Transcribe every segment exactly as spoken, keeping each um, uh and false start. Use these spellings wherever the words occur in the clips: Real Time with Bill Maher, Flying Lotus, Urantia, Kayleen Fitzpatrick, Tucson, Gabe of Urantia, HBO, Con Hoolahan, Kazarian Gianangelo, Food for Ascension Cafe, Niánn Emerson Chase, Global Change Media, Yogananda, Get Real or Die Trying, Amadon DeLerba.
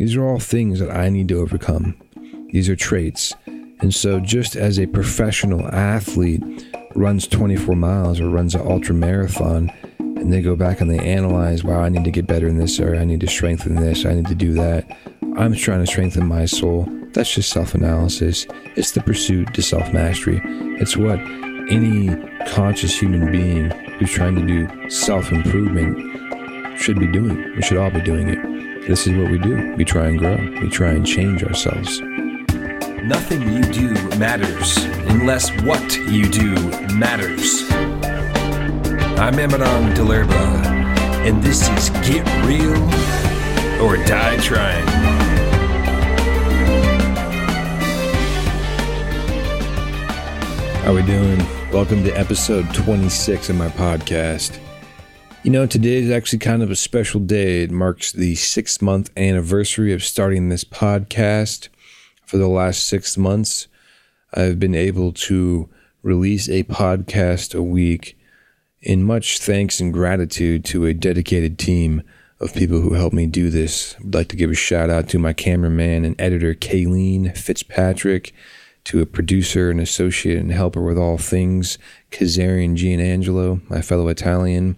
These are all things that I need to overcome. These are traits. And so just as a professional athlete runs twenty-four miles or runs an ultra marathon, and they go back and they analyze, wow, I need to get better in this area, I need to strengthen this, I need to do that. I'm trying to strengthen my soul. That's just self-analysis. It's the pursuit to self-mastery. It's what any conscious human being who's trying to do self-improvement should be doing. We should all be doing it. This is what we do. We try and grow. We try and change ourselves. Nothing you do matters unless what you do matters. I'm Amadon DeLerba, and this is Get Real or Die Trying. How we doing? Welcome to episode twenty-six of my podcast. You know, today is actually kind of a special day. It marks the six-month anniversary of starting this podcast. For the last six months, I've been able to release a podcast a week in much thanks and gratitude to a dedicated team of people who helped me do this. I'd like to give a shout out to my cameraman and editor, Kayleen Fitzpatrick, to a producer and associate and helper with all things, Kazarian Gianangelo, my fellow Italian.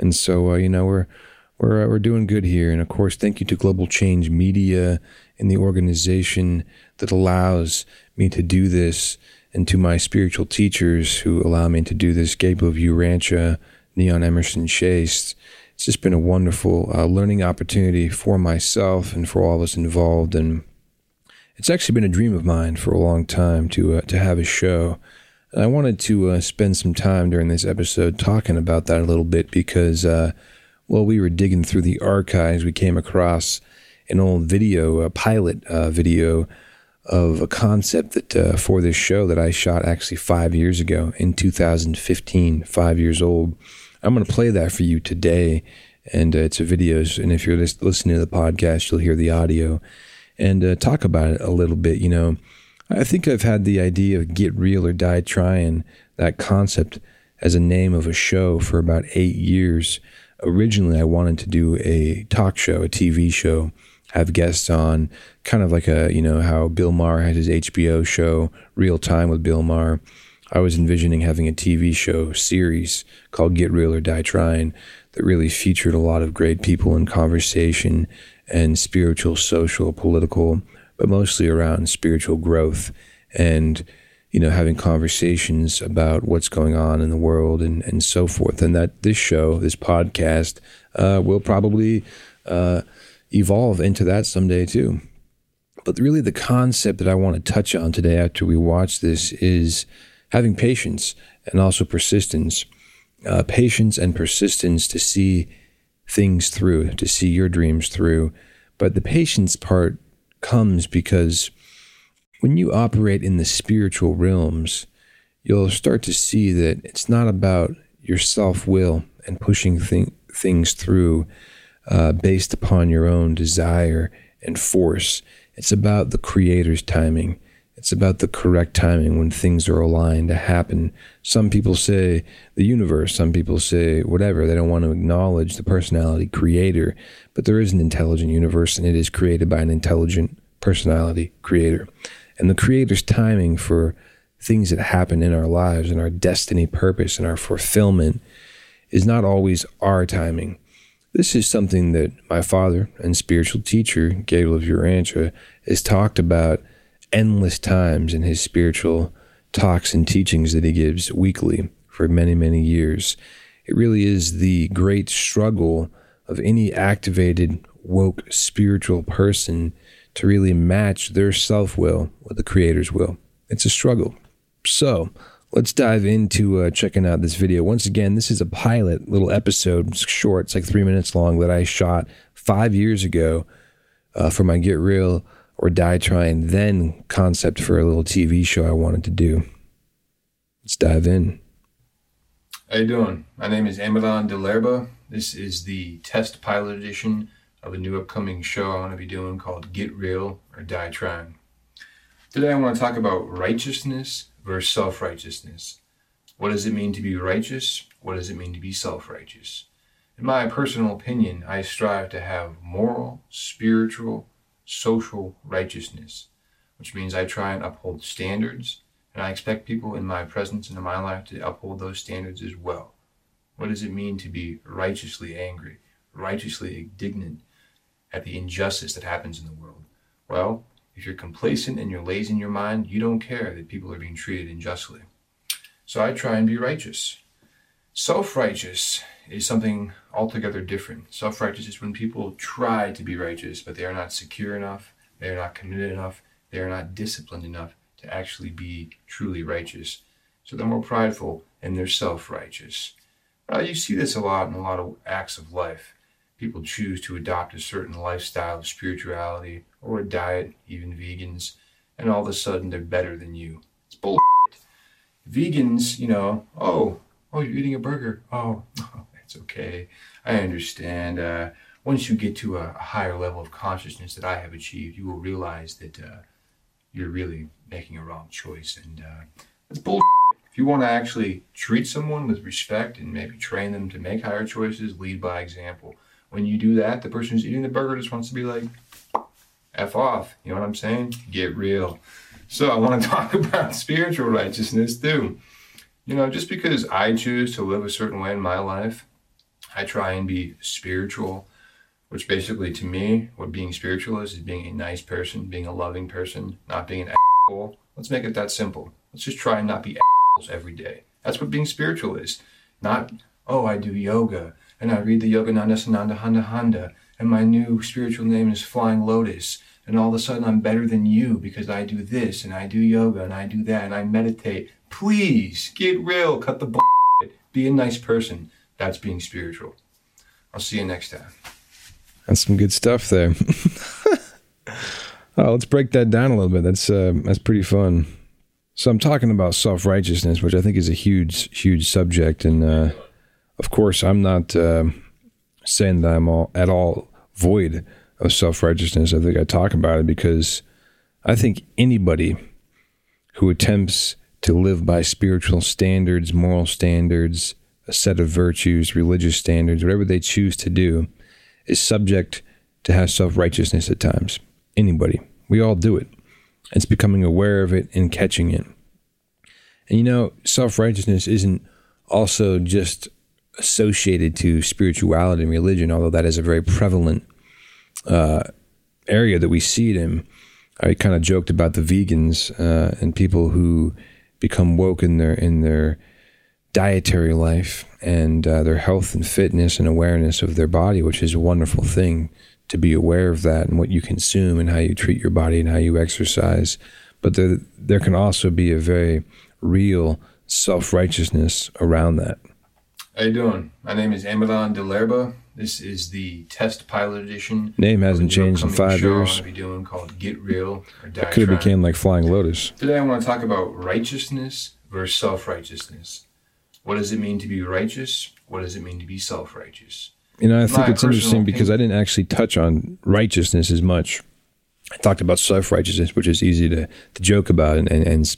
And so, uh, you know, we're We're, uh, we're doing good here. And of course, thank you to Global Change Media and the organization that allows me to do this, and to my spiritual teachers who allow me to do this, Gabe of Urantia, Niánn Emerson Chase. It's just been a wonderful uh, learning opportunity for myself and for all of us involved. And it's actually been a dream of mine for a long time to uh, to have a show. And I wanted to uh, spend some time during this episode talking about that a little bit because... Uh, Well, we were digging through the archives. We came across an old video, a pilot uh, video of a concept that uh, for this show that I shot actually five years ago in two thousand fifteen, five years old. I'm going to play that for you today. And uh, it's a video. And if you're just listening to the podcast, you'll hear the audio and uh, talk about it a little bit. You know, I think I've had the idea of Get Real or Die Trying, that concept, as a name of a show for about eight years. Originally, I wanted to do a talk show, a T V show, have guests on, kind of like a, you know, how Bill Maher had his H B O show, Real Time with Bill Maher. I was envisioning having a T V show series called Get Real or Die Trying that really featured a lot of great people in conversation and spiritual, social, political, but mostly around spiritual growth and, you know, having conversations about what's going on in the world and, and so forth. And that this show, this podcast, uh, will probably uh, evolve into that someday too. But really the concept that I want to touch on today after we watch this is having patience and also persistence. Uh, patience and persistence to see things through, to see your dreams through. But the patience part comes because when you operate in the spiritual realms, you'll start to see that it's not about your self-will and pushing th- things through uh, based upon your own desire and force. It's about the Creator's timing. It's about the correct timing when things are aligned to happen. Some people say the universe, some people say whatever. They don't want to acknowledge the personality creator, but there is an intelligent universe and it is created by an intelligent personality creator. And the Creator's timing for things that happen in our lives and our destiny, purpose, and our fulfillment is not always our timing. This is something that my father and spiritual teacher, Gabriel of Urantia, has talked about endless times in his spiritual talks and teachings that he gives weekly for many, many years. It really is the great struggle of any activated, woke, spiritual person to really match their self-will with the Creator's will. It's a struggle. So let's dive into uh, checking out this video. Once again, this is a pilot little episode. It's short. It's like three minutes long that I shot five years ago uh, for my Get Real or Die Trying then concept for a little T V show I wanted to do. Let's dive in. How you doing? My name is Amadon DeLerba. This is the test pilot edition of a new upcoming show I want to be doing called Get Real or Die Trying. Today I want to talk about righteousness versus self-righteousness. What does it mean to be righteous? What does it mean to be self-righteous? In my personal opinion, I strive to have moral, spiritual, social righteousness, which means I try and uphold standards, and I expect people in my presence and in my life to uphold those standards as well. What does it mean to be righteously angry, righteously indignant at the injustice that happens in the world? Well, if you're complacent and you're lazy in your mind, you don't care that people are being treated unjustly. So I try and be righteous. Self-righteous is something altogether different. Self-righteous is when people try to be righteous, but they are not secure enough, they are not committed enough, they are not disciplined enough to actually be truly righteous. So they're more prideful and they're self-righteous. Uh, you see this a lot in a lot of acts of life. People choose to adopt a certain lifestyle of spirituality or a diet, even vegans, and all of a sudden they're better than you. It's bullshit. Vegans, you know, oh, oh, you're eating a burger. Oh, oh it's okay. I understand. Uh, once you get to a higher level of consciousness that I have achieved, you will realize that uh, you're really making a wrong choice, and uh, it's bullshit. If you want to actually treat someone with respect and maybe train them to make higher choices, lead by example. When you do that, the person who's eating the burger just wants to be like, F off. You know what I'm saying? Get real. So I want to talk about spiritual righteousness too. You know, just because I choose to live a certain way in my life, I try and be spiritual, which basically to me, what being spiritual is, is being a nice person, being a loving person, not being an asshole. Let's make it that simple. Let's just try and not be assholes every day. That's what being spiritual is. Not, oh, I do yoga, and I read the Yogananda, Sananda, Handa, Handa, and my new spiritual name is Flying Lotus, and all of a sudden I'm better than you because I do this, and I do yoga, and I do that, and I meditate. Please, get real, cut the bullshit, be a nice person. That's being spiritual. I'll see you next time. That's some good stuff there. Oh, let's break that down a little bit. That's uh, that's pretty fun. So I'm talking about self-righteousness, which I think is a huge, huge subject, and uh, of course, I'm not uh, saying that I'm all, at all void of self-righteousness. I think I talk about it because I think anybody who attempts to live by spiritual standards, moral standards, a set of virtues, religious standards, whatever they choose to do, is subject to have self-righteousness at times. Anybody. We all do it. It's becoming aware of it and catching it. And you know, self-righteousness isn't also just associated to spirituality and religion, although that is a very prevalent uh, area that we see it in. I kind of joked about the vegans uh, and people who become woke in their in their dietary life and uh, their health and fitness and awareness of their body, which is a wonderful thing to be aware of that and what you consume and how you treat your body and how you exercise. But there there can also be a very real self-righteousness around that. How you doing? My name is Amadon DeLerba. This is the test pilot edition. Name hasn't changed in five years. I'll be doing called Get Real or Die Trying. It could have became like Flying Lotus. Today I want to talk about righteousness versus self-righteousness. What does it mean to be righteous? What does it mean to be self-righteous? You know, I think My it's interesting opinion. Because I didn't actually touch on righteousness as much. I talked about self-righteousness, which is easy to, to joke about and, and, and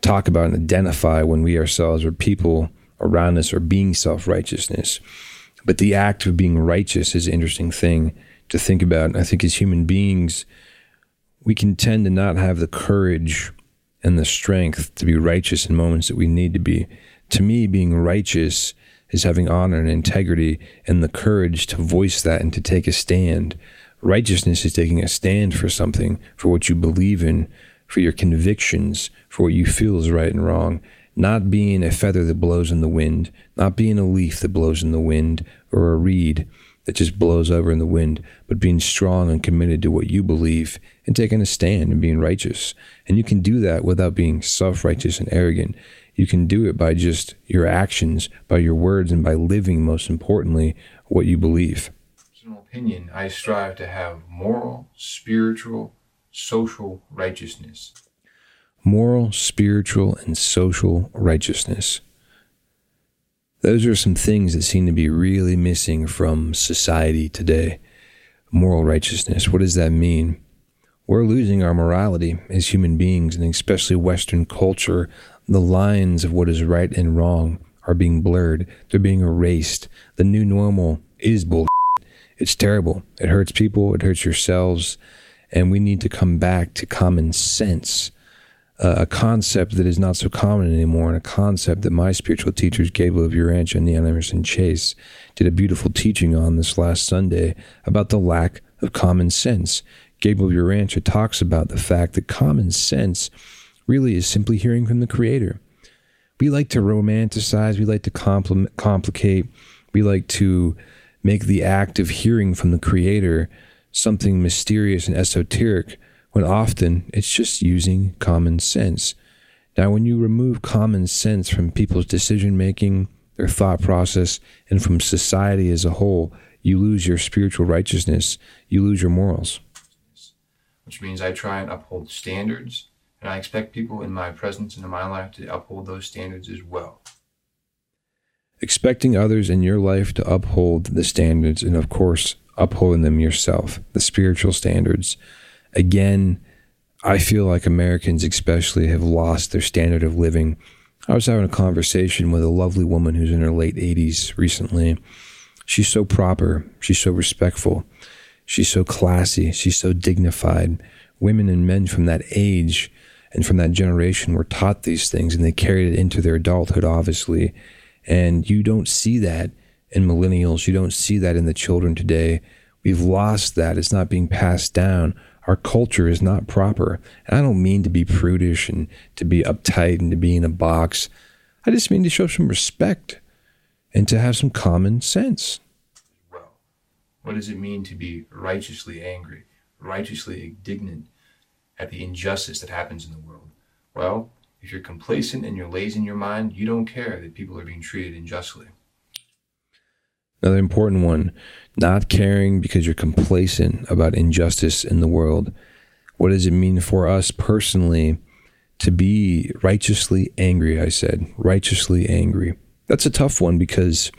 talk about and identify when we ourselves or people around us are being self-righteousness. But the act of being righteous is an interesting thing to think about. And I think as human beings, we can tend to not have the courage and the strength to be righteous in moments that we need to be. To me, being righteous is having honor and integrity and the courage to voice that and to take a stand. Righteousness is taking a stand for something, for what you believe in, for your convictions, for what you feel is right and wrong. Not being a feather that blows in the wind, not being a leaf that blows in the wind, or a reed that just blows over in the wind, but being strong and committed to what you believe and taking a stand and being righteous. And you can do that without being self-righteous and arrogant. You can do it by just your actions, by your words, and by living, most importantly, what you believe. In my opinion, I strive to have moral, spiritual, social righteousness. Moral, spiritual, and social righteousness. Those are some things that seem to be really missing from society today. Moral righteousness, what does that mean? We're losing our morality as human beings, and especially Western culture. The lines of what is right and wrong are being blurred. They're being erased. The new normal is bullshit. It's terrible. It hurts people. It hurts yourselves. And we need to come back to common sense, uh, a concept that is not so common anymore, and a concept that my spiritual teachers, Gable of Urantia and Niánn Emerson Chase, did a beautiful teaching on this last Sunday about the lack of common sense. Gable of Urantia talks about the fact that common sense really is simply hearing from the Creator. We like to romanticize, we like to complicate, we like to make the act of hearing from the Creator something mysterious and esoteric, when often it's just using common sense. Now, when you remove common sense from people's decision-making, their thought process, and from society as a whole, you lose your spiritual righteousness, you lose your morals. Which means I try and uphold standards, and I expect people in my presence and in my life to uphold those standards as well. Expecting others in your life to uphold the standards, and of course, upholding them yourself, the spiritual standards. Again, I feel like Americans especially have lost their standard of living. I was having a conversation with a lovely woman who's in her late eighties recently. She's so proper. She's so respectful. She's so classy. She's so dignified. Women and men from that age and from that generation were taught these things, and they carried it into their adulthood, obviously. And you don't see that in millennials. You don't see that in the children today. We've lost that. It's not being passed down. Our culture is not proper. And I don't mean to be prudish and to be uptight and to be in a box. I just mean to show some respect and to have some common sense. Well, what does it mean to be righteously angry, righteously indignant at the injustice that happens in the world? Well, if you're complacent and you're lazy in your mind, you don't care that people are being treated unjustly. Another important one, not caring because you're complacent about injustice in the world. What does it mean for us personally to be righteously angry? I said, righteously angry. That's a tough one, because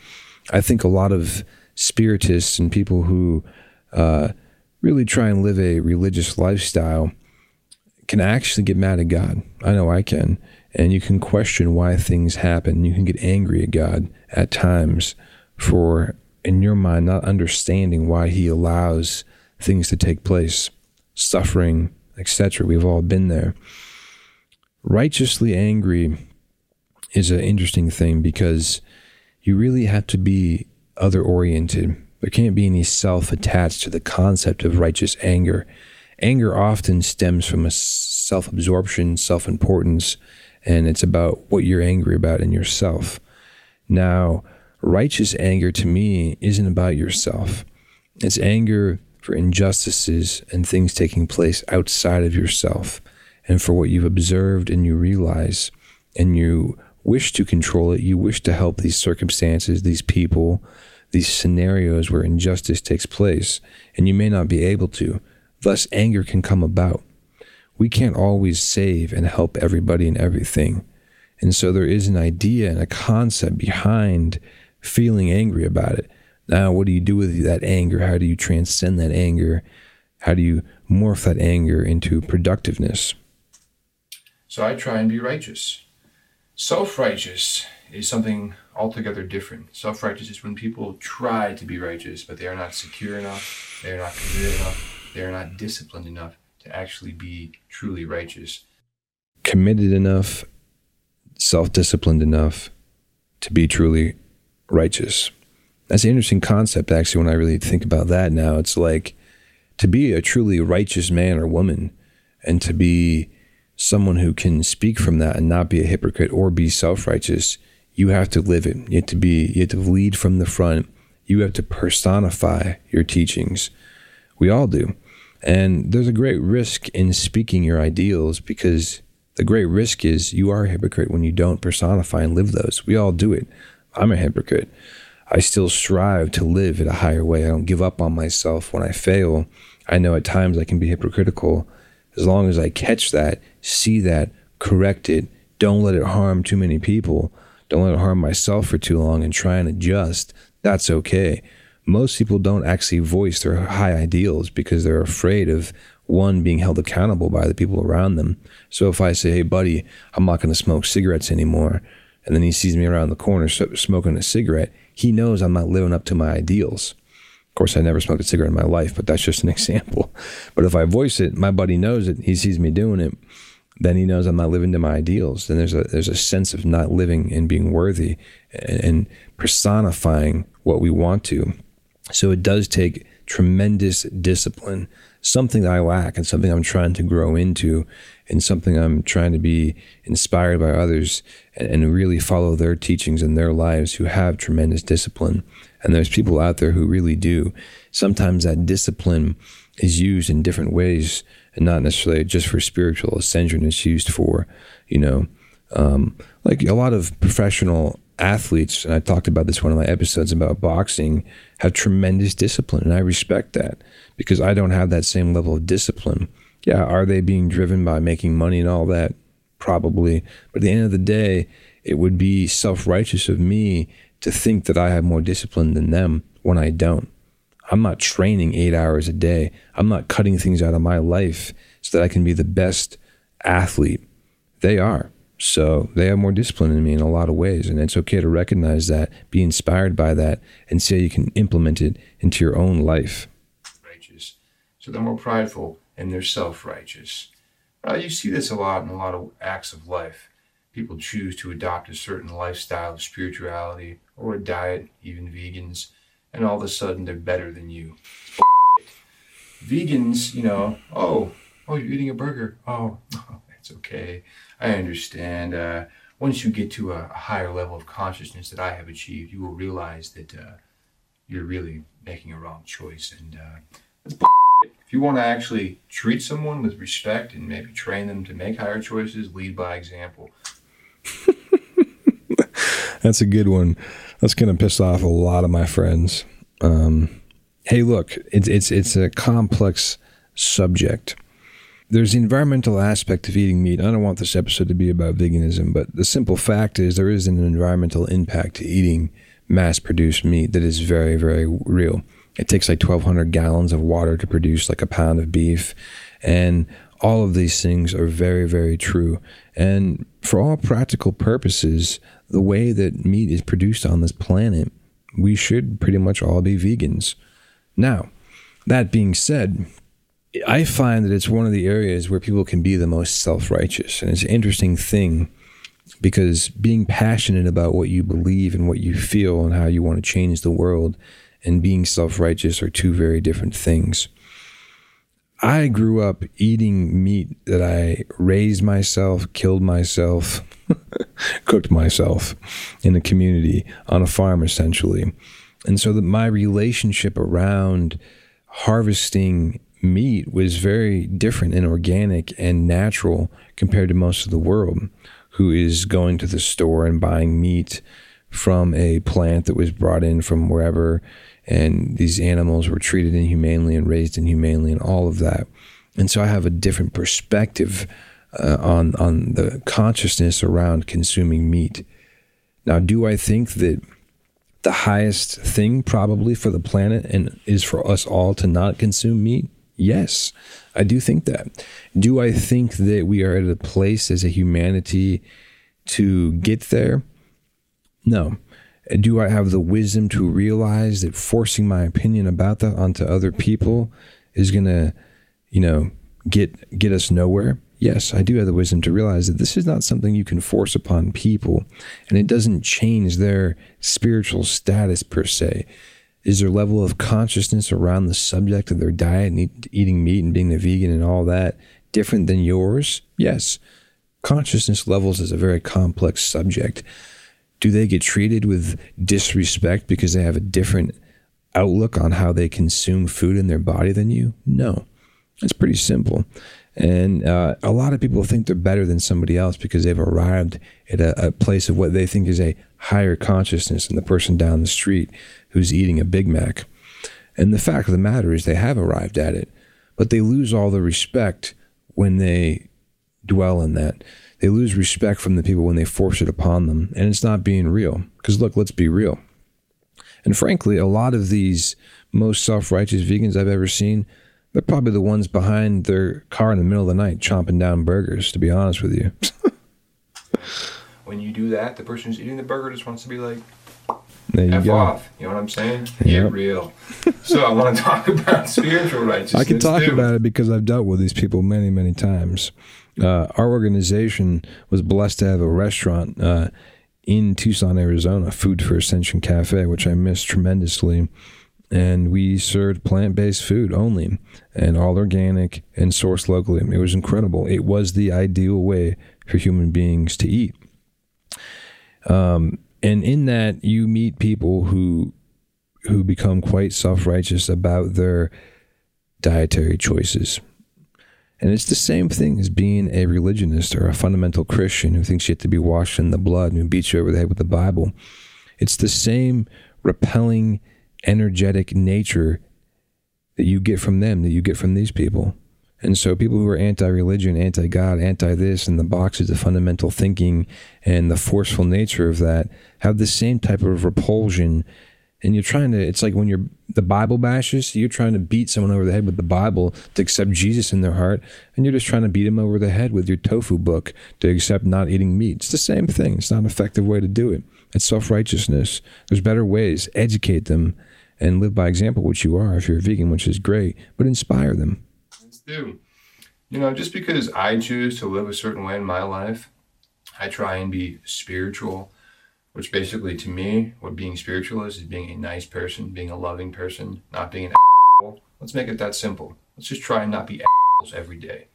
I think a lot of spiritists and people who uh, really try and live a religious lifestyle can actually get mad at God. I know I can. And you can question why things happen. You can get angry at God at times for, in your mind, not understanding why he allows things to take place, suffering, et cetera. We've all been there. Righteously angry is an interesting thing, because you really have to be other-oriented. There can't be any self attached to the concept of righteous anger. Anger often stems from a self-absorption, self-importance, and it's about what you're angry about in yourself. Now, righteous anger to me isn't about yourself. It's anger for injustices and things taking place outside of yourself, and for what you've observed and you realize, and you wish to control it. You wish to help these circumstances, these people, these scenarios where injustice takes place, and you may not be able to. Thus, anger can come about. We can't always save and help everybody and everything. And so there is an idea and a concept behind feeling angry about it. Now, what do you do with that anger? How do you transcend that anger? How do you morph that anger into productiveness? So I try and be righteous. Self-righteous is something altogether different. Self-righteous is when people try to be righteous, but they are not secure enough, they are not committed enough, they are not disciplined enough to actually be truly righteous. Committed enough, self-disciplined enough to be truly righteous. That's an interesting concept, actually, when I really think about that now. It's like, to be a truly righteous man or woman, and to be someone who can speak from that and not be a hypocrite or be self-righteous, you have to live it. You have to be, you have to lead from the front. You have to personify your teachings. We all do. And there's a great risk in speaking your ideals, because the great risk is you are a hypocrite when you don't personify and live those. We all do it. I'm a hypocrite. I still strive to live in a higher way. I don't give up on myself when I fail. I know at times I can be hypocritical. As long as I catch that, see that, correct it, don't let it harm too many people, don't let it harm myself for too long, and try and adjust, that's okay. Most people don't actually voice their high ideals because they're afraid of, one, being held accountable by the people around them. So if I say, hey, buddy, I'm not going to smoke cigarettes anymore, and then he sees me around the corner smoking a cigarette, he knows I'm not living up to my ideals. course, I never smoked a cigarette in my life, but that's just an example. But if I voice it, my buddy knows it. He sees me doing it. Then he knows I'm not living to my ideals. Then there's a there's a sense of not living and being worthy and, and personifying what we want to. So it does take tremendous discipline, something that I lack and something I'm trying to grow into and something I'm trying to be inspired by others and, and really follow their teachings in their lives who have tremendous discipline. And there's people out there who really do. Sometimes that discipline is used in different ways and not necessarily just for spiritual ascension. It's used for, you know, um, like a lot of professional athletes, and I talked about this one of my episodes about boxing, have tremendous discipline, and I respect that because I don't have that same level of discipline. Yeah, are they being driven by making money and all that? Probably. But at the end of the day, it would be self-righteous of me to think that I have more discipline than them when I don't. I'm not training eight hours a day. I'm not cutting things out of my life so that I can be the best athlete. They are. So they have more discipline than me in a lot of ways. And it's okay to recognize that, be inspired by that, and see how you can implement it into your own life. Righteous. So they're more prideful and they're self-righteous. Uh, you see this a lot in a lot of acts of life. People choose to adopt a certain lifestyle of spirituality or a diet, even vegans, and all of a sudden they're better than you. Vegans, you know, oh, oh, you're eating a burger. Oh, oh that's okay. I understand. Uh, once you get to a higher level of consciousness that I have achieved, you will realize that uh, you're really making a wrong choice. And uh, that's bullshit. If you want to actually treat someone with respect and maybe train them to make higher choices, lead by example. That's a good one. That's going to piss off a lot of my friends. Um, hey, look, it's it's it's a complex subject. There's the environmental aspect of eating meat. I don't want this episode to be about veganism, but the simple fact is there is an environmental impact to eating mass-produced meat that is very, very real. It takes like twelve hundred gallons of water to produce like a pound of beef. And all of these things are very, very true. And for all practical purposes, the way that meat is produced on this planet, we should pretty much all be vegans. Now, that being said, I find that it's one of the areas where people can be the most self-righteous. And it's an interesting thing because being passionate about what you believe and what you feel and how you want to change the world and being self-righteous are two very different things. I grew up eating meat that I raised myself, killed myself, cooked myself in a community on a farm, essentially. And so that my relationship around harvesting meat was very different and organic and natural compared to most of the world who is going to the store and buying meat from a plant that was brought in from wherever, and these animals were treated inhumanely and raised inhumanely and all of that. And so I have a different perspective uh, on on the consciousness around consuming meat. Now, do I think that the highest thing probably for the planet and is for us all to not consume meat? Yes, I do think that. Do I think that we are at a place as a humanity to get there? No. Do I have the wisdom to realize that forcing my opinion about that onto other people is going to, you know, get get us nowhere? Yes, I do have the wisdom to realize that this is not something you can force upon people, and it doesn't change their spiritual status per se. Is their level of consciousness around the subject of their diet and eat, eating meat and being a vegan and all that different than yours? Yes. Consciousness levels is a very complex subject. Do they get treated with disrespect because they have a different outlook on how they consume food in their body than you? No. It's pretty simple. And uh, a lot of people think they're better than somebody else because they've arrived at a, a place of what they think is a higher consciousness than the person down the street who's eating a Big Mac. And the fact of the matter is they have arrived at it, but they lose all the respect when they dwell in that. They lose respect from the people when they force it upon them. And it's not being real. Because look, let's be real. And frankly, a lot of these most self-righteous vegans I've ever seen, they're probably the ones behind their car in the middle of the night chomping down burgers, to be honest with you. When you do that, the person who's eating the burger just wants to be like, There you F go. off. You know what I'm saying? Yep. Get real. So I want to talk about spiritual righteousness. I can talk too. about it because I've dealt with these people many, many times. Uh, our organization was blessed to have a restaurant uh, in Tucson, Arizona, Food for Ascension Cafe, which I miss tremendously. And we served plant-based food only, and all organic and sourced locally. It was incredible. It was the ideal way for human beings to eat. Um, and in that, you meet people who who become quite self-righteous about their dietary choices. And it's the same thing as being a religionist or a fundamental Christian who thinks you have to be washed in the blood and who beats you over the head with the Bible. It's the same repelling, energetic nature that you get from them, that you get from these people. And so people who are anti-religion, anti-God, anti-this, and the boxes of fundamental thinking and the forceful nature of that have the same type of repulsion. And you're trying to, it's like when you're the Bible bashes, you're trying to beat someone over the head with the Bible to accept Jesus in their heart, and you're just trying to beat them over the head with your tofu book to accept not eating meat. It's the same thing. It's not an effective way to do it. It's self-righteousness. There's better ways. Educate them and live by example, which you are if you're a vegan, which is great, but inspire them. Let's do. You know, just because I choose to live a certain way in my life, I try and be spiritual, which basically to me, what being spiritual is, is being a nice person, being a loving person, not being an asshole. Let's make it that simple. Let's just try and not be assholes every day.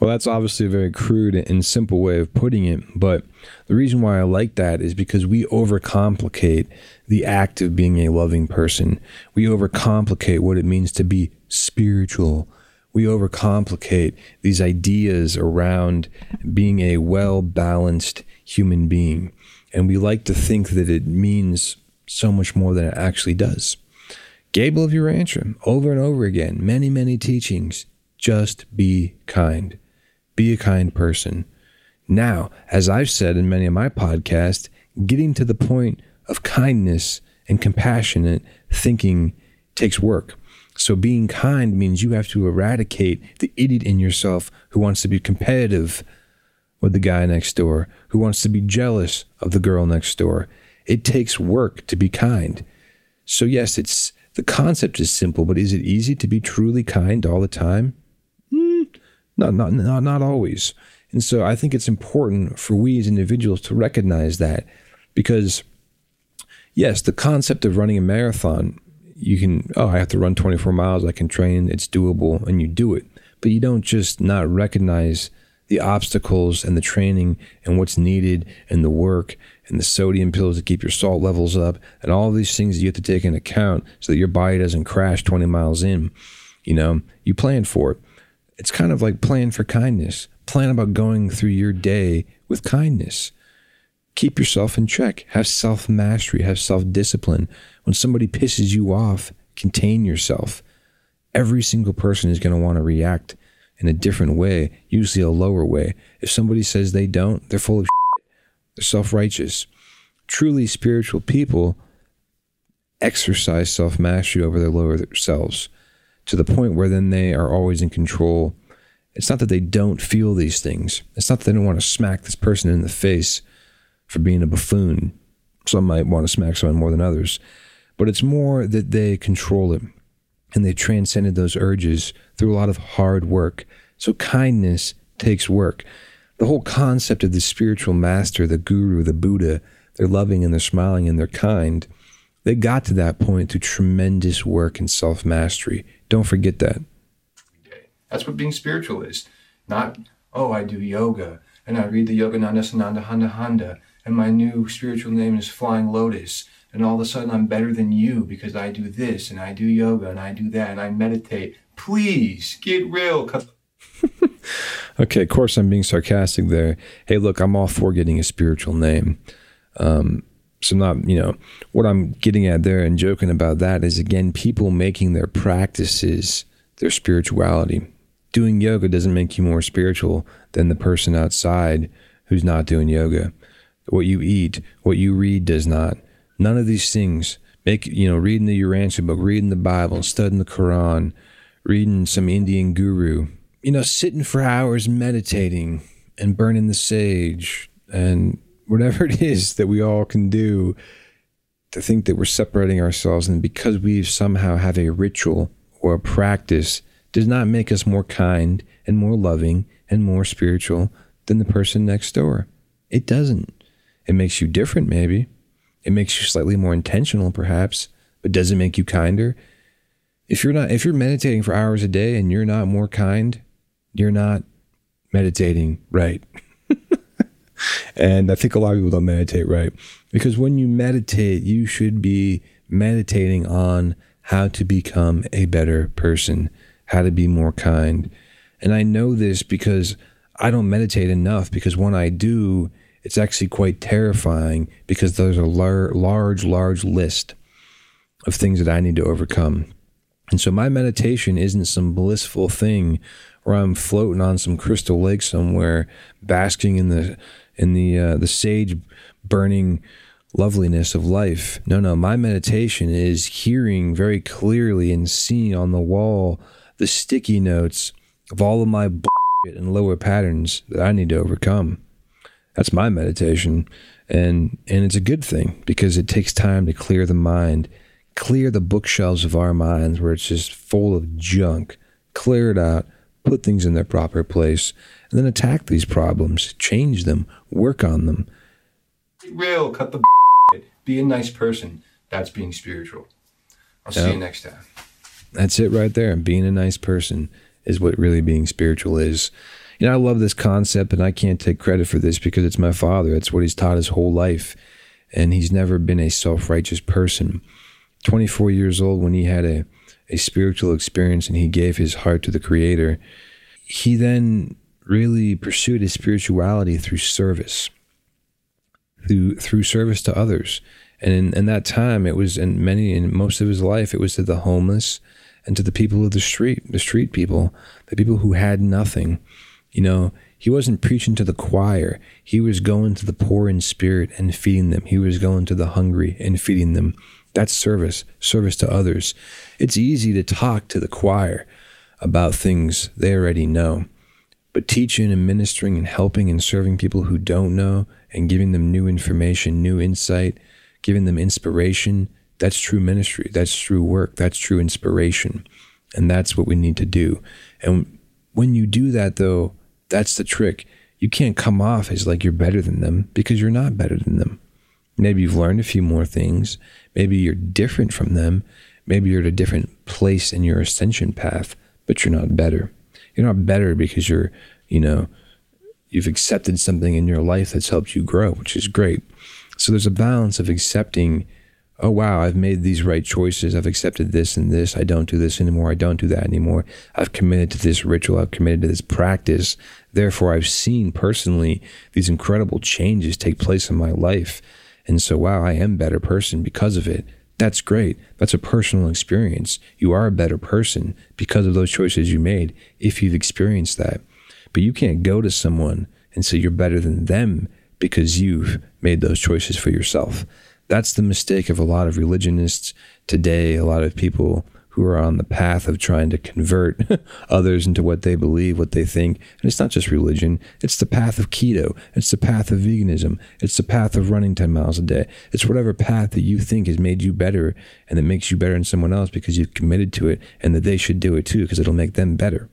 Well, that's obviously a very crude and simple way of putting it, but the reason why I like that is because we overcomplicate the act of being a loving person. We overcomplicate what it means to be spiritual. We overcomplicate these ideas around being a well-balanced human being, and we like to think that it means so much more than it actually does. Gabe of Urantia, over and over again, many, many teachings, just be kind. Be a kind person. Now, as I've said in many of my podcasts, getting to the point of kindness and compassionate thinking takes work. So being kind means you have to eradicate the idiot in yourself who wants to be competitive with the guy next door, who wants to be jealous of the girl next door. It takes work to be kind. So yes, it's the concept is simple, but is it easy to be truly kind all the time? Mm, not, not, not, not always. And so I think it's important for we as individuals to recognize that, because yes, the concept of running a marathon, you can, oh, I have to run twenty-four miles, I can train, it's doable, and you do it. But you don't just not recognize the obstacles and the training and what's needed and the work and the sodium pills to keep your salt levels up and all these things that you have to take into account so that your body doesn't crash twenty miles in. You know, you plan for it. It's kind of like plan for kindness. Plan about going through your day with kindness. Keep yourself in check. Have self-mastery. Have self-discipline. When somebody pisses you off, contain yourself. Every single person is going to want to react in a different way, usually a lower way. If somebody says they don't, they're full of shit. They're self-righteous. Truly spiritual people exercise self-mastery over their lower selves to the point where then they are always in control. It's not that they don't feel these things. It's not that they don't want to smack this person in the face for being a buffoon. Some might want to smack someone more than others, but it's more that they control it. And they transcended those urges through a lot of hard work. So kindness takes work. The whole concept of the spiritual master, the guru, the Buddha, they're loving and they're smiling and they're kind. They got to that point through tremendous work and self-mastery. Don't forget that. That's what being spiritual is. Not, oh, I do yoga and I read the Yogananda, Sananda, Handa, Handa, and my new spiritual name is Flying Lotus. And all of a sudden I'm better than you because I do this and I do yoga and I do that and I meditate. Please get real. Okay, of course I'm being sarcastic there. Hey, look, I'm all for getting a spiritual name. Um, so not, you know, what I'm getting at there and joking about that is, again, people making their practices their spirituality. Doing yoga doesn't make you more spiritual than the person outside who's not doing yoga. What you eat, what you read does not. None of these things make, you know, reading the Urantia book, reading the Bible, studying the Quran, reading some Indian guru, you know, sitting for hours meditating and burning the sage and whatever it is that we all can do to think that we're separating ourselves, and because we somehow have a ritual or a practice, does not make us more kind and more loving and more spiritual than the person next door. It doesn't. It makes you different, maybe. It makes you slightly more intentional, perhaps, but does it make you kinder? If you're not, if you're meditating for hours a day and you're not more kind, you're not meditating right. And I think a lot of people don't meditate right, because when you meditate, you should be meditating on how to become a better person, how to be more kind. And I know this because I don't meditate enough, because when I do, it's actually quite terrifying, because there's a lar- large, large list of things that I need to overcome. And so my meditation isn't some blissful thing where I'm floating on some crystal lake somewhere, basking in the in the uh, the sage burning loveliness of life. No, no, my meditation is hearing very clearly and seeing on the wall the sticky notes of all of my bullshit and lower patterns that I need to overcome. That's my meditation, and and it's a good thing, because it takes time to clear the mind, clear the bookshelves of our minds where it's just full of junk, clear it out, put things in their proper place, and then attack these problems, change them, work on them. Be real, cut the bullshit, be a nice person. That's being spiritual. I'll yep. see you next time. That's it right there. Being a nice person is what really being spiritual is. You know, I love this concept, and I can't take credit for this because it's my father. It's what he's taught his whole life, and he's never been a self-righteous person. twenty-four years old, when he had a, a spiritual experience and he gave his heart to the Creator, he then really pursued his spirituality through service, through through service to others. And in, in that time, it was in many, in most of his life, it was to the homeless and to the people of the street, the street people, the people who had nothing. You know, he wasn't preaching to the choir. He was going to the poor in spirit and feeding them. He was going to the hungry and feeding them. That's service, service to others. It's easy to talk to the choir about things they already know, but teaching and ministering and helping and serving people who don't know and giving them new information, new insight, giving them inspiration, that's true ministry. That's true work. That's true inspiration. And that's what we need to do. And when you do that, though, that's the trick. You can't come off as like you're better than them, because you're not better than them. Maybe you've learned a few more things. Maybe you're different from them. Maybe you're at a different place in your ascension path, but you're not better. You're not better because you're, you know, you've accepted something in your life that's helped you grow, which is great. So there's a balance of accepting, oh, wow, I've made these right choices. I've accepted this and this. I don't do this anymore. I don't do that anymore. I've committed to this ritual. I've committed to this practice. Therefore, I've seen personally these incredible changes take place in my life. And so, wow, I am a better person because of it. That's great. That's a personal experience. You are a better person because of those choices you made, if you've experienced that. But you can't go to someone and say you're better than them because you've made those choices for yourself. That's the mistake of a lot of religionists today, a lot of people who are on the path of trying to convert others into what they believe, what they think. And it's not just religion. It's the path of keto. It's the path of veganism. It's the path of running ten miles a day. It's whatever path that you think has made you better and that makes you better than someone else because you've committed to it, and that they should do it too because it'll make them better.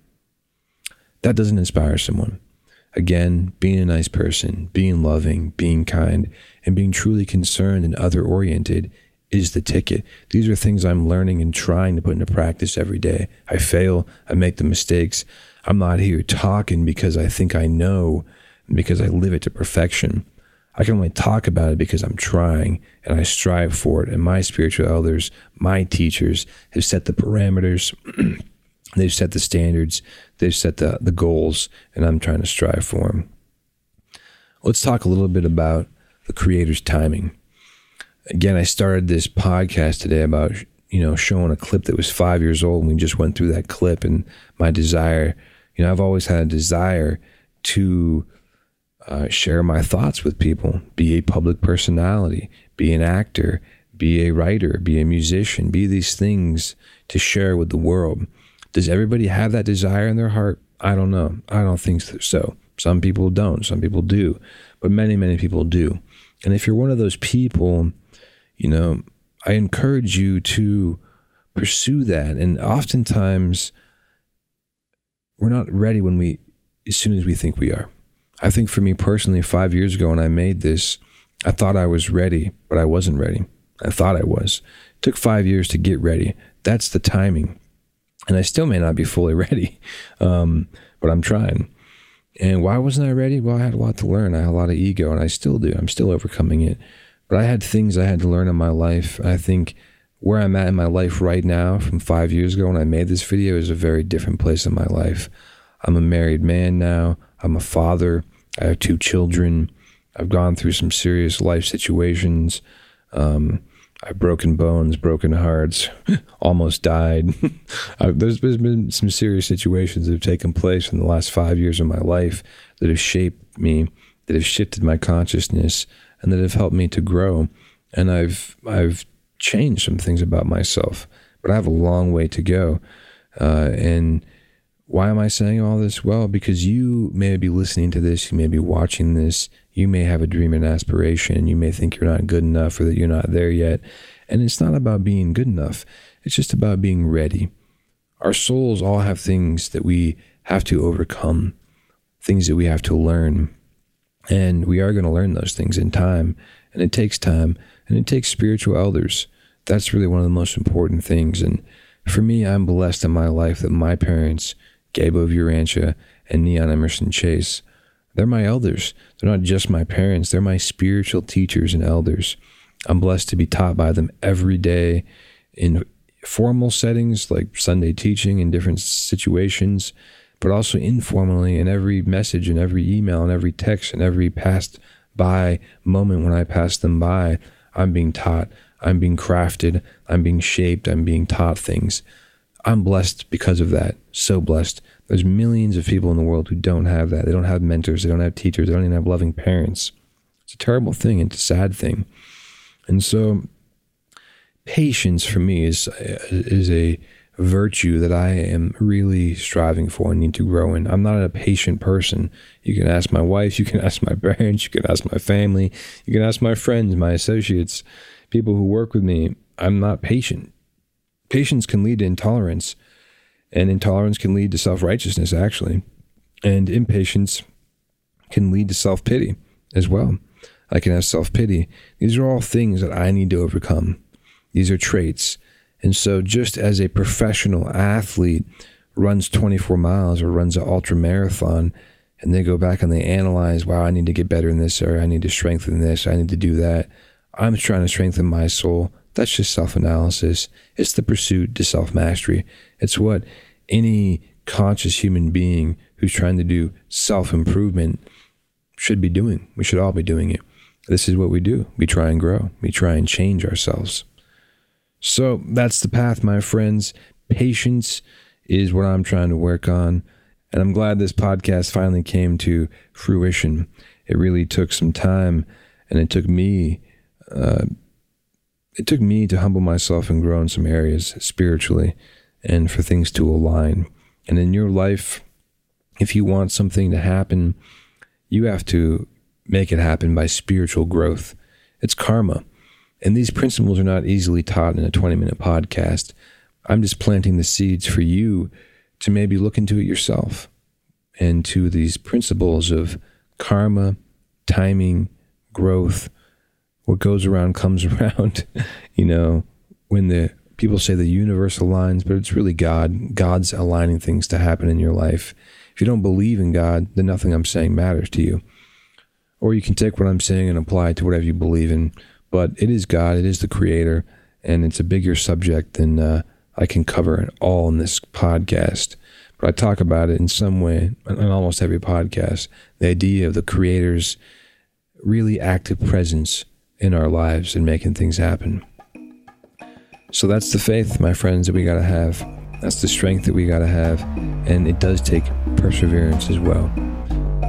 That doesn't inspire someone. Again, being a nice person, being loving, being kind, and being truly concerned and other-oriented is the ticket. These are things I'm learning and trying to put into practice every day. I fail. I make the mistakes. I'm not here talking because I think I know and because I live it to perfection. I can only talk about it because I'm trying and I strive for it. And my spiritual elders, my teachers, have set the parameters. They've set the standards, they've set the, the goals, and I'm trying to strive for them. Let's talk a little bit about the Creator's timing. Again, I started this podcast today about, you know, showing a clip that was five years old, and we just went through that clip, and my desire, you know, I've always had a desire to uh, share my thoughts with people, be a public personality, be an actor, be a writer, be a musician, be these things to share with the world. Does everybody have that desire in their heart? I don't know. I don't think so. Some people don't. Some people do. But many, many people do. And if you're one of those people, you know, I encourage you to pursue that. And oftentimes we're not ready when we, as soon as we think we are. I think for me personally, five years ago when I made this, I thought I was ready, but I wasn't ready. I thought I was. It took five years to get ready. That's the timing. And I still may not be fully ready, um, but I'm trying. And why wasn't I ready? Well, I had a lot to learn. I had a lot of ego, and I still do. I'm still overcoming it. But I had things I had to learn in my life. I think where I'm at in my life right now from five years ago when I made this video is a very different place in my life. I'm a married man now. I'm a father. I have two children. I've gone through some serious life situations. Um, I've broken bones, broken hearts, almost died. I, there's, there's been some serious situations that have taken place in the last five years of my life that have shaped me, that have shifted my consciousness, and that have helped me to grow. And I've I've changed some things about myself, but I have a long way to go. Uh, and why am I saying all this? Well, because you may be listening to this, you may be watching this, you may have a dream and aspiration, you may think you're not good enough or that you're not there yet. And it's not about being good enough. It's just about being ready. Our souls all have things that we have to overcome, things that we have to learn. And we are going to learn those things in time. And it takes time. And it takes spiritual elders. That's really one of the most important things. And for me, I'm blessed in my life that my parents, Gabe of Urantia and Niánn Emerson Chase, they're my elders. They're not just my parents. They're my spiritual teachers and elders. I'm blessed to be taught by them every day in formal settings like Sunday teaching in different situations, but also informally in every message and every email and every text and every passed by moment when I pass them by, I'm being taught, I'm being crafted, I'm being shaped, I'm being taught things. I'm blessed because of that. So blessed. There's millions of people in the world who don't have that. They don't have mentors. They don't have teachers. They don't even have loving parents. It's a terrible thing. It's a sad thing. And so patience for me is, is a virtue that I am really striving for and need to grow in. I'm not a patient person. You can ask my wife, you can ask my parents, you can ask my family, you can ask my friends, my associates, people who work with me. I'm not patient. Patience can lead to intolerance, and intolerance can lead to self-righteousness, actually. And impatience can lead to self-pity as well. I can have self-pity. These are all things that I need to overcome. These are traits. And so just as a professional athlete runs twenty-four miles or runs an ultra marathon, and they go back and they analyze, wow, I need to get better in this area. I need to strengthen this. I need to do that. I'm trying to strengthen my soul. That's just self-analysis. It's the pursuit to self-mastery. It's what any conscious human being who's trying to do self-improvement should be doing. We should all be doing it. This is what we do. We try and grow. We try and change ourselves. So that's the path, my friends. Patience is what I'm trying to work on. And I'm glad this podcast finally came to fruition. It really took some time, and it took me... Uh, It took me to humble myself and grow in some areas spiritually and for things to align. And in your life, if you want something to happen, you have to make it happen by spiritual growth. It's karma. And these principles are not easily taught in a twenty-minute podcast. I'm just planting the seeds for you to maybe look into it yourself and to these principles of karma, timing, growth. What goes around comes around, you know, when the people say the universe aligns, but it's really God. God's aligning things to happen in your life. If you don't believe in God, then nothing I'm saying matters to you. Or you can take what I'm saying and apply it to whatever you believe in. But it is God, it is the creator, and it's a bigger subject than uh, I can cover it all in this podcast. But I talk about it in some way in almost every podcast. The idea of the creator's really active presence in our lives and making things happen. So that's the faith, my friends, that we got to have. That's the strength that we got to have. And it does take perseverance as well,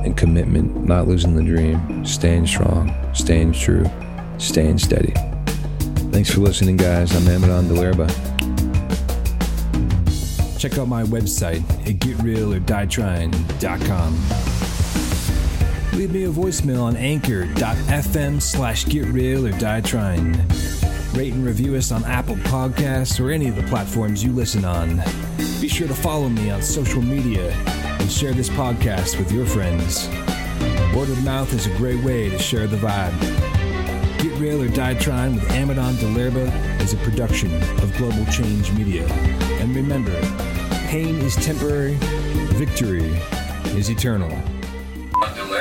and commitment, not losing the dream, staying strong, staying true, staying steady. Thanks for listening, guys. I'm Amadon DeLerba. Check out my website at get real or die trying dot com. leave me a voicemail on anchor.fm slash get real or die trying. Rate and review us on Apple Podcasts or any of the platforms you listen on. Be sure to follow me on social media and share this podcast with your friends. Word of mouth is a great way to share the vibe. Get Real or Die Trying with Amadon DeLerba is a production of Global Change Media. And remember, pain is temporary, victory is eternal.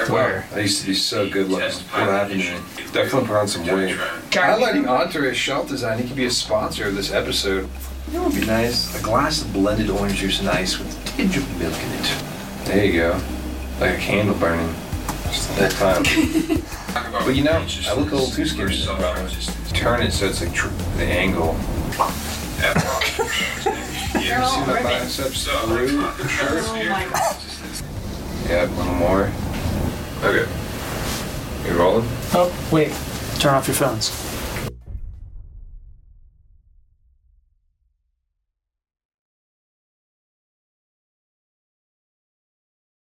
Where? Wow, I used to be so good looking. What happened to me? Declan put on some weight. Highlighting Entourage Shelf Design, he could be a sponsor of this episode. You know what would be nice? A glass of blended orange juice and ice with a tinge of milk in it. There you go. Like a candle burning. Just the whole time. But you know, I look a little too skinny. Turn it so it's like tr- the angle. You ever see my biceps through the shirt? Yeah, one more. Okay. You rolling? Oh, wait. Turn off your phones.